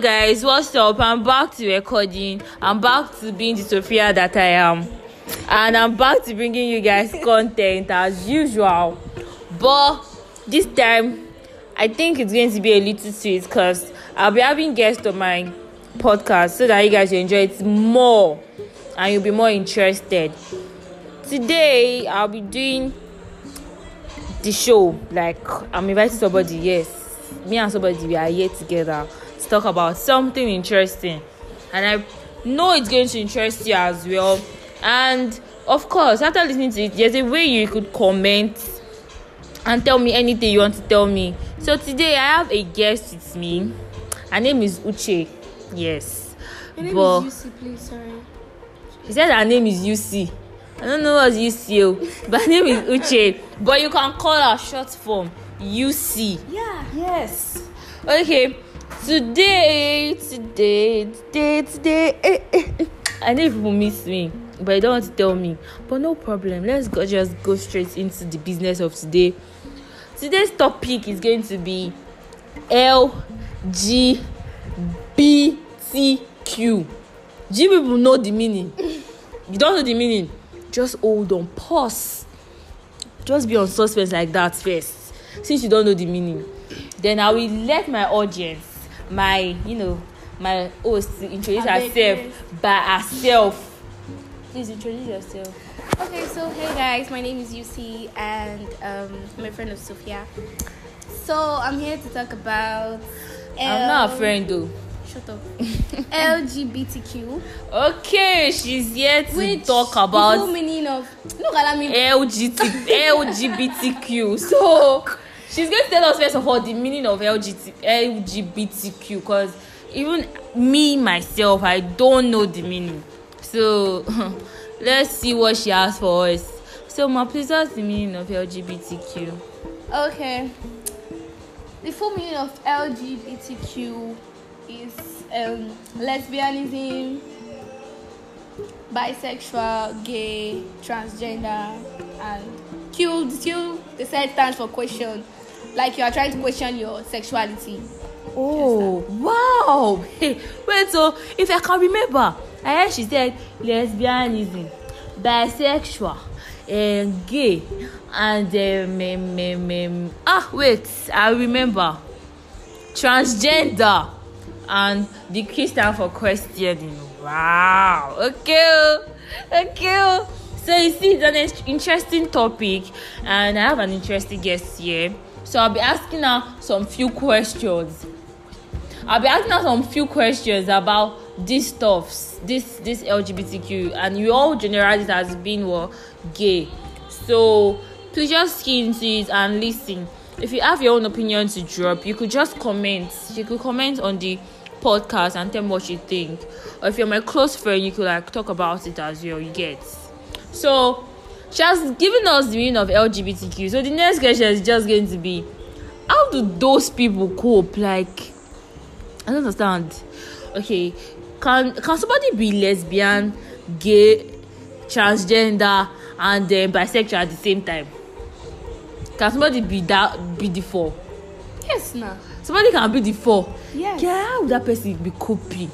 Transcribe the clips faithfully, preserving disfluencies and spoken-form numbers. guys, what's up? I'm back to recording. I'm back to being the Sophia that I am, and I'm back to bringing you guys content as usual. But this time I think it's going to be a little sweet because I'll be having guests on my podcast so that you guys enjoy it more and you'll be more interested. Today I'll be doing the show, like I'm inviting somebody. Yes, me and somebody, we are here together to talk about something interesting, and I know it's going to interest you as well. And of course, after listening to it, there's a way you could comment and tell me anything you want to tell me. So today I have a guest with me. Her name is Uche. Yes, my name but is Yussi, please. Sorry, she said her name is Yussi. I don't know what's Yussi, but her name is Uche. But you can call her short form Yussi. Yeah. Yes. Okay. Today, today, today, today. Eh, eh. I know people miss me, but they don't want to tell me. But no problem. Let's go. Just go straight into the business of today. Today's topic is going to be L G B T Q. Do you people know the meaning? You don't know the meaning. Just hold on, pause. Just be on suspense like that first, since you don't know the meaning. Then I will let my audience, my you know, my host introduce herself by herself. Please introduce yourself. Okay, so hey guys, my name is Yussi, and um, I'm a friend of Sophia. So I'm here to talk about. L- I'm not a friend though. Shut up. L G B T Q. Okay, she's here to Which talk about the meaning of look at me. L G B T Q. So she's going to tell us first of all the meaning of L G B T Q, because even me myself, I don't know the meaning. So let's see what she has for us. So ma, please, what's the meaning of L G B T Q? Okay. The full meaning of L G B T Q is um, lesbianism, bisexual, gay, transgender, and Q. Q, the set stands for question. Like you are trying to question your sexuality. Oh, wow! Hey, wait. So, if I can remember, I heard she said lesbianism, bisexual, and gay, and um, um, um, um, ah, wait, I remember, transgender. And the Q stands for questioning. Wow. Okay. Okay. So you see, it's an interesting topic, and I have an interesting guest here. So I'll be asking her some few questions. I'll be asking her some few questions about these stuffs, this this L G B T Q, and we all generalize it as being well, gay. So please just key into it and listen. If you have your own opinion to drop, you could just comment. You could comment on the podcast and tell me what you think, or if you're my close friend, you could like talk about it as well. You get. So she has given us the meaning of L G B T Q. So the next question is just going to be, how do those people cope? Like, I don't understand. Okay, can can somebody be lesbian, gay, transgender, and then bisexual at the same time? Can somebody be that be the four? Yes, nah. Somebody can be the four. Yes. Yeah, how would that person be coping?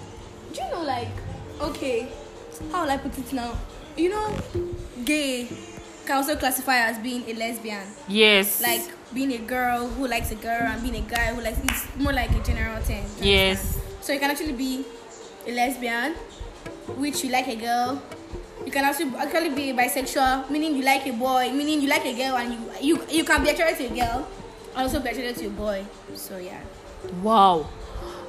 Do you know, like, okay, how will I put it now? You know, gay can also classify as being a lesbian. Yes. Like being a girl who likes a girl and being a guy who likes. It's more like a general thing. Yes. So you can actually be a lesbian, which you like a girl. You can also actually be bisexual, meaning you like a boy, meaning you like a girl, and you you you can be attracted to a girl. Also be attracted to a boy. So yeah. Wow.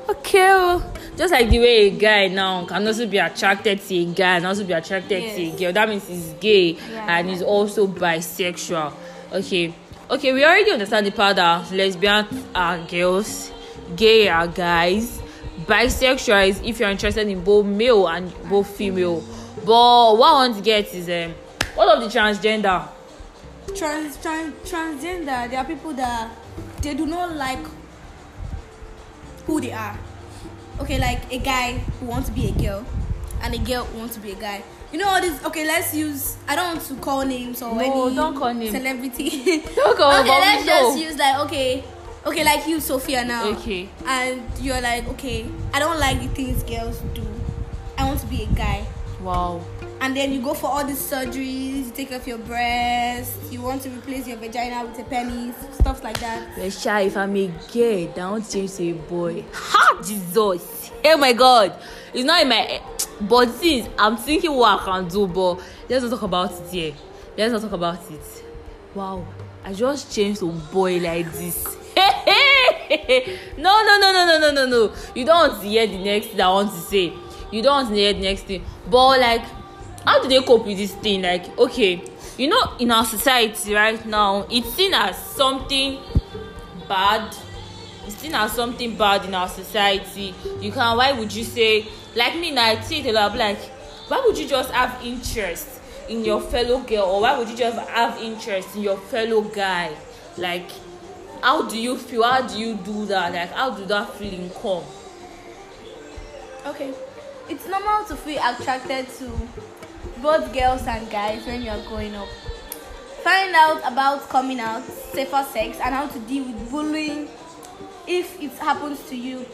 Okay. Just like the way a guy now can also be attracted to a guy and also be attracted yes. to a girl. That means he's gay yeah. and he's also bisexual. Okay. Okay, we already understand the part that lesbians are girls, gay are guys, bisexual is if you're interested in both male and both female. But what I want to get is um, what of the transgender? Trans, trans transgender, there are people that they do not like who they are. Okay, like a guy who wants to be a girl and a girl who wants to be a guy. You know all this. Okay, let's use. I don't want to call names or no, any don't call names. Celebrity. Don't call. Okay, let's just know. use like okay, okay, like you, Sophia, now. Okay. And you're like, okay, I don't like the things girls do. I want to be a guy. Wow. And then you go for all these surgeries, you take off your breast, you want to replace your vagina with a penis, stuff like that. Well, if I'm a girl, I want to change to a boy. Ha! Jesus! Oh my God! It's not in my... But since I'm thinking what I can do, but let's not talk about it here. Let's not talk about it. Wow. I just changed to boy like this. No, no, no, no, no, no, no, no. You don't want to hear the next thing I want to say. You don't want to hear the next thing. But like... How do they cope with this thing? Like, okay, you know, in our society right now, it's seen as something bad. It's seen as something bad in our society. You can, why would you say, like me now, I see it a lot, like, why would you just have interest in your fellow girl? Or why would you just have interest in your fellow guy? Like, how do you feel? How do you do that? Like, how do that feeling come? Okay. It's normal to feel attracted to both girls and guys when you are growing up. Find out about coming out, safer sex, and how to deal with bullying if it happens to you.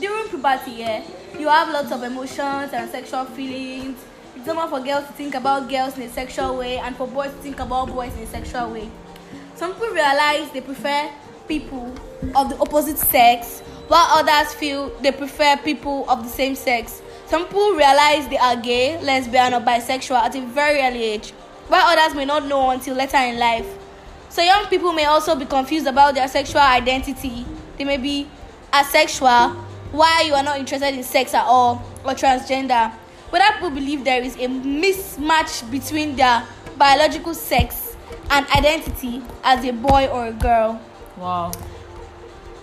During puberty, yeah, you have lots of emotions and sexual feelings. It's normal for girls to think about girls in a sexual way and for boys to think about boys in a sexual way. Some people realize they prefer people of the opposite sex, while others feel they prefer people of the same sex. Some people realize they are gay, lesbian, or bisexual at a very early age, while others may not know until later in life. So young people may also be confused about their sexual identity. They may be asexual, while you are not interested in sex at all, or transgender. Whether people believe there is a mismatch between their biological sex and identity as a boy or a girl. Wow.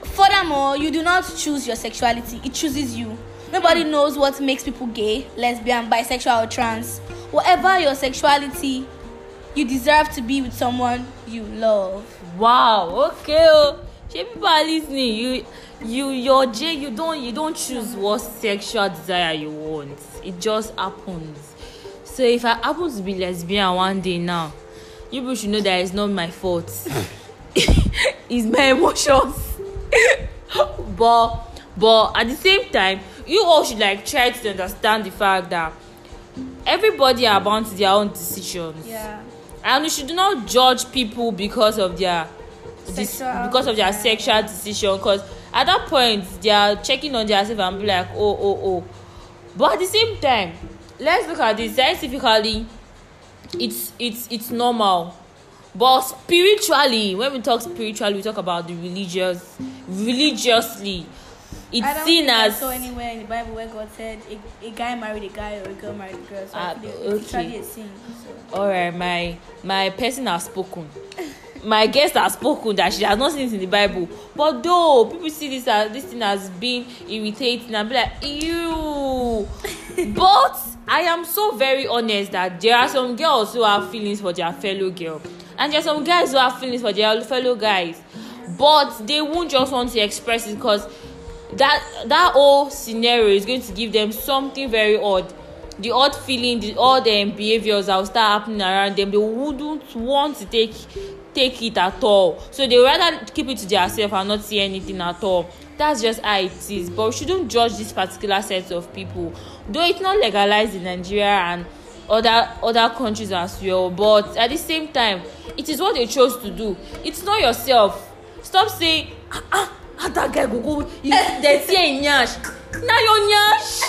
Furthermore, you do not choose your sexuality, it chooses you. Nobody knows what makes people gay, lesbian, bisexual, or trans. Whatever your sexuality, you deserve to be with someone you love. Wow, okay. People are listening. You, you, your J. You don't, you don't choose what sexual desire you want. It just happens. So if I happen to be lesbian one day now, you people should know that it's not my fault. It's my emotions. But, but at the same time, you all should like try to understand the fact that everybody are bound to their own decisions. Yeah. And you should not judge people because of their sexual, dis- because of their yeah. sexual decision. Because at that point they are checking on themselves and be like, oh, oh, oh. But at the same time, let's look at this scientifically. It's it's it's normal. But spiritually, when we talk spiritually, we talk about the religious, religiously. It's I don't seen think as I saw anywhere in the Bible where God said a, a guy married a guy or a girl married a girl. So uh, it's okay. Literally a sin. So. All right, my my person has spoken. My guest has spoken that she has not seen it in the Bible. But though people see this as this thing as being irritating and be like, ew. But I am so very honest that there are some girls who have feelings for their fellow girl, and there are some guys who have feelings for their fellow guys, but they won't just want to express it because. That that whole scenario is going to give them something very odd. The odd feeling, the odd um, behaviors that will start happening around them, they wouldn't want to take take it at all. So they rather keep it to themselves and not see anything at all. That's just how it is. But we shouldn't judge this particular set of people. Though it's not legalized in Nigeria and other other countries as well. But at the same time, it is what they chose to do. It's not yourself. Stop saying, ah, ah. That guy go go. That's your nyash. Now your nyash.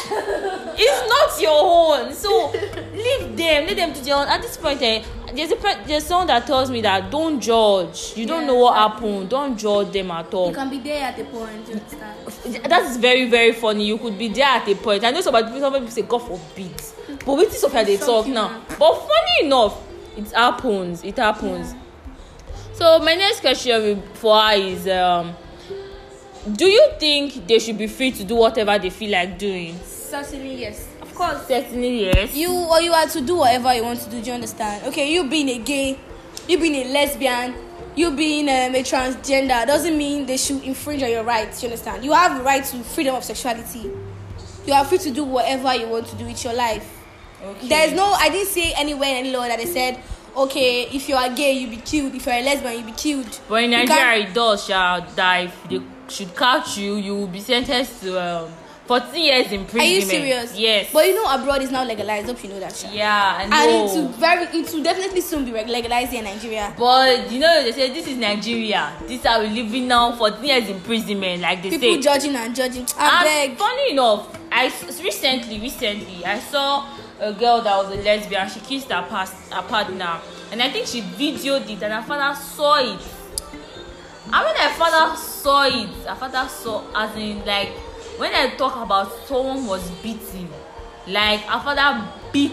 It's not your own. So leave them. Leave them to their own. At this point, eh, there's a there's someone that tells me that don't judge. You don't yeah, know what exactly. happened. Don't judge them at all. You can be there at the point. You understand? That is very very funny. You could be there at a point. I know somebody people somebody say God forbid, but with this Sophia they talk now. But funny enough, it happens. It happens. Yeah. So my next question for her is um. Do you think they should be free to do whatever they feel like doing? Certainly, yes. Of course. Certainly, yes. You or you are to do whatever you want to do. Do you understand? Okay, you being a gay, you being a lesbian, you being um, a transgender doesn't mean they should infringe on your rights. Do you understand? You have the right to freedom of sexuality. You are free to do whatever you want to do with your life. Okay. There's no, I didn't say anywhere in any law that they said, okay, if you are gay, you be killed. If you are a lesbian, you be killed. But in Nigeria, it does shall die. If they should catch you, you will be sentenced to um, fourteen years in prison. Are you serious? Yes. But you know, abroad is now legalized. Hope you know that. Shall. Yeah, I know. And it will very, it will definitely soon be legalized in Nigeria. But you know, they say this is Nigeria. This is how we living now. fourteen years imprisonment, like they People say. People judging and judging. I and beg. Funny enough, I recently, recently, I saw a girl that was a lesbian. She kissed her past her partner, and I think she videoed it, and her father saw it. I mean, her father saw it. Her father saw, as in, like, when I talk about someone was beaten, like, her father beat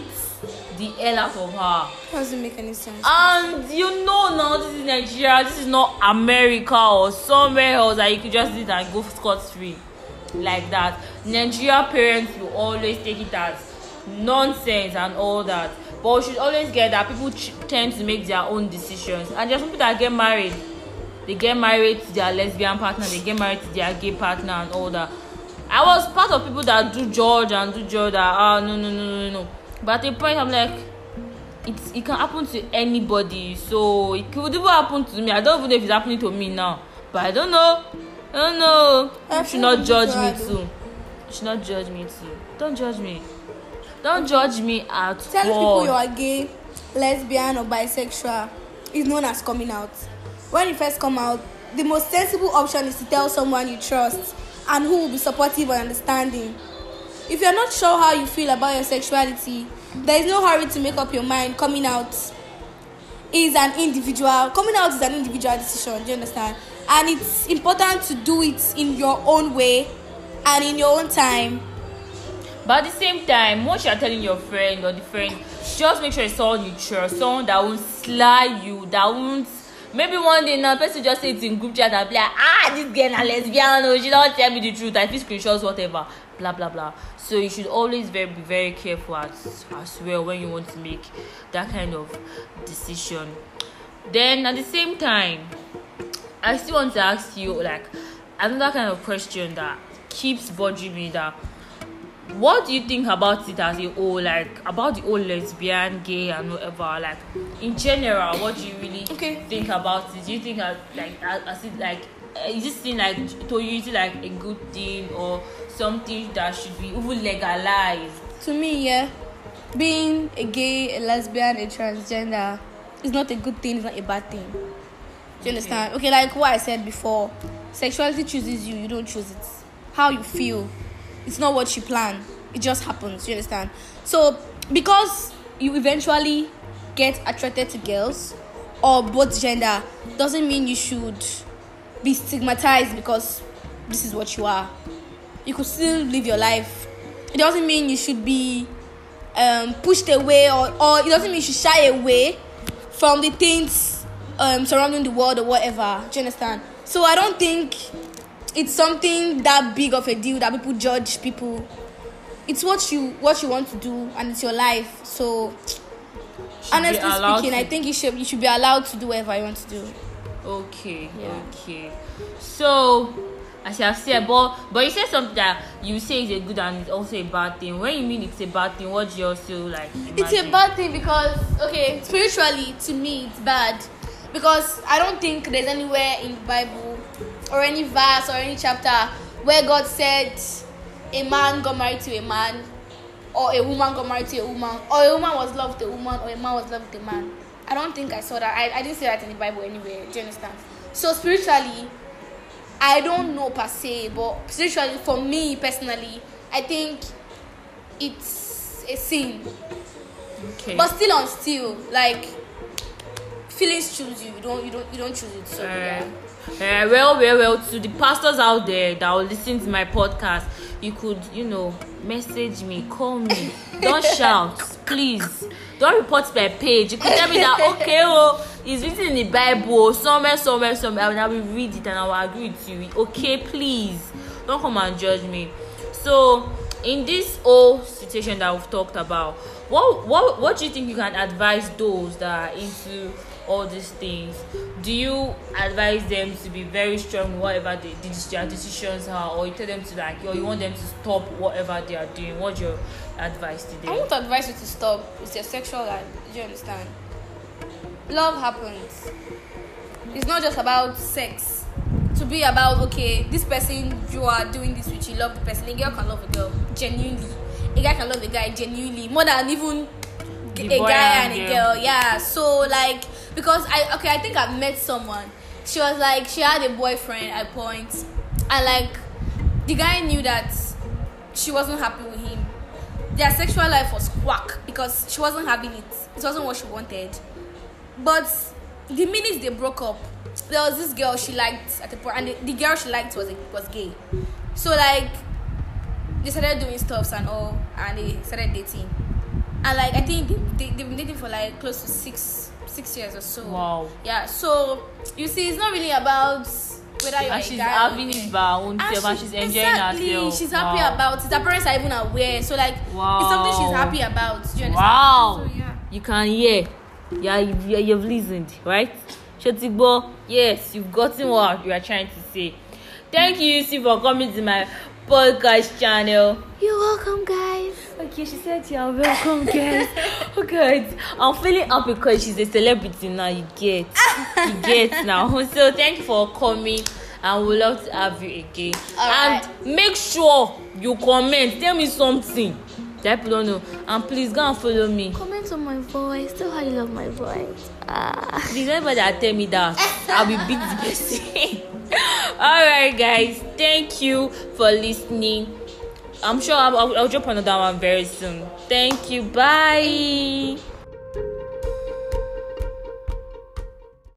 the hell out of her. Doesn't make any sense. And you know now, this is Nigeria. This is not America or somewhere else that you could just do it and go scot-free like that. Nigeria parents will always take it as nonsense and all that, but we should always get that people ch- tend to make their own decisions. And there's people that get married, they get married to their lesbian partner, they get married to their gay partner, and all that. I was part of people that do George and do George that ah no no no no no. But at the point I'm like, it's it can happen to anybody, so it could even happen to me. I don't even know if it's happening to me now, but I don't know. I don't know. You should not judge me too. You should not judge me too. Don't judge me. Don't judge me at Tell all. Tell people you are gay, lesbian, or bisexual is known as coming out. When you first come out, the most sensible option is to tell someone you trust and who will be supportive and understanding. If you're not sure how you feel about your sexuality, there is no hurry to make up your mind. Coming out is an individual. Coming out is an individual decision, do you understand? And it's important to do it in your own way and in your own time. But at the same time, once you're telling your friend or the friend, just make sure it's someone you trust, someone that won't slay you, that won't. Maybe one day now, person just say it in group chat and be like, ah, this girl a lesbian, or she don't tell me the truth, I feel screenshots, whatever, blah blah blah. So you should always very be very careful as, as well when you want to make that kind of decision. Then at the same time, I still want to ask you like another kind of question that keeps bothering me. That what do you think about it as a whole, like about the whole lesbian, gay, and whatever, like in general? What do you really okay. think about it? Do you think as, like as it like is this thing like to you is it like a good thing or something that should be even legalized? To me, yeah, being a gay, a lesbian, a transgender is not a good thing. It's not a bad thing. Do you understand? Okay, like what I said before, sexuality chooses you. You don't choose it. How you feel. It's not what you plan. It just happens. You understand? So, because you eventually get attracted to girls or both gender, doesn't mean you should be stigmatized because this is what you are. You could still live your life. It doesn't mean you should be um, pushed away or, or it doesn't mean you should shy away from the things um, surrounding the world or whatever. Do you understand? So, I don't think it's something that big of a deal that people judge people. It's what you what you want to do and it's your life. So should honestly speaking, to... I think you should you should be allowed to do whatever you want to do. Okay, yeah. okay. So as I have said, but but you said something that you say is a good and it's also a bad thing. When you mean it's a bad thing, what do you also like? Imagine? It's a bad thing because okay, spiritually to me it's bad because I don't think there's anywhere in the Bible or any verse or any chapter where God said a man got married to a man or a woman got married to a woman or a woman was loved with a woman or a man was loved with a man. I don't think I saw that. I, I didn't see that in the Bible anywhere. Do you understand? So spiritually, I don't know per se, but spiritually for me personally, I think it's a sin. Okay. But still on still, like feelings choose you. You don't you don't you don't choose it. So uh. yeah. Uh, well, well, well, to the pastors out there that will listen to my podcast, you could, you know, message me, call me. Don't shout, please. Don't report my page. You could tell me that, okay, oh, it's written in the Bible, somewhere, somewhere, somewhere, and I will read it and I will agree with you. Okay, please. Don't come and judge me. So, in this whole situation that we've talked about, what, what, what do you think you can advise those that are into all these things? Do you advise them to be very strong, whatever they, their decisions are, or you tell them to like, or you want them to stop whatever they are doing? What's your advice to them? I won't advise you to stop. It's your sexual life. Do you understand? love happens. It's not just about sex. To be about, okay, this person you are doing this with, you love the person. A girl can love a girl genuinely. A guy can love a guy genuinely more than even the a guy and, and a girl. girl. Yeah. So like, because I okay, I think I met someone. She was like, she had a boyfriend at a point, and like the guy knew that she wasn't happy with him. Their sexual life was quack because she wasn't having it. It wasn't what she wanted. But the minute they broke up, there was this girl she liked at the point, and the, the girl she liked was was gay. So like, they started doing stuffs and all, and they started dating. And like, I think they, they, they've been dating for like close to six six years or so. Wow. Yeah. So you see, it's not really about whether you're and a she's guy having it by her own self, and she's enjoying exactly, herself. She's happy wow. about it. Her parents are even aware. So like, wow. it's something she's happy about. Do you understand? Wow. So, yeah. You can hear. Yeah, you've, you've listened, right? Shotigbo, yes, you've gotten what you are trying to say. Thank you, Yussi, for coming to my podcast channel. You're welcome, guys. Okay, she said you're welcome, guys. Okay, I'm feeling up because she's a celebrity now. You get, you get now. So thank you for coming, and we'd love to have you again. All and right. Make sure you comment. Tell me something that people don't know, and please go and follow me. Comment on my voice. Tell how you love my voice. Ah. Please, everybody that tell me that, I'll be beat the person. All right, guys. Thank you for listening. I'm sure I'll, I'll, I'll drop another one very soon. Thank you. Bye.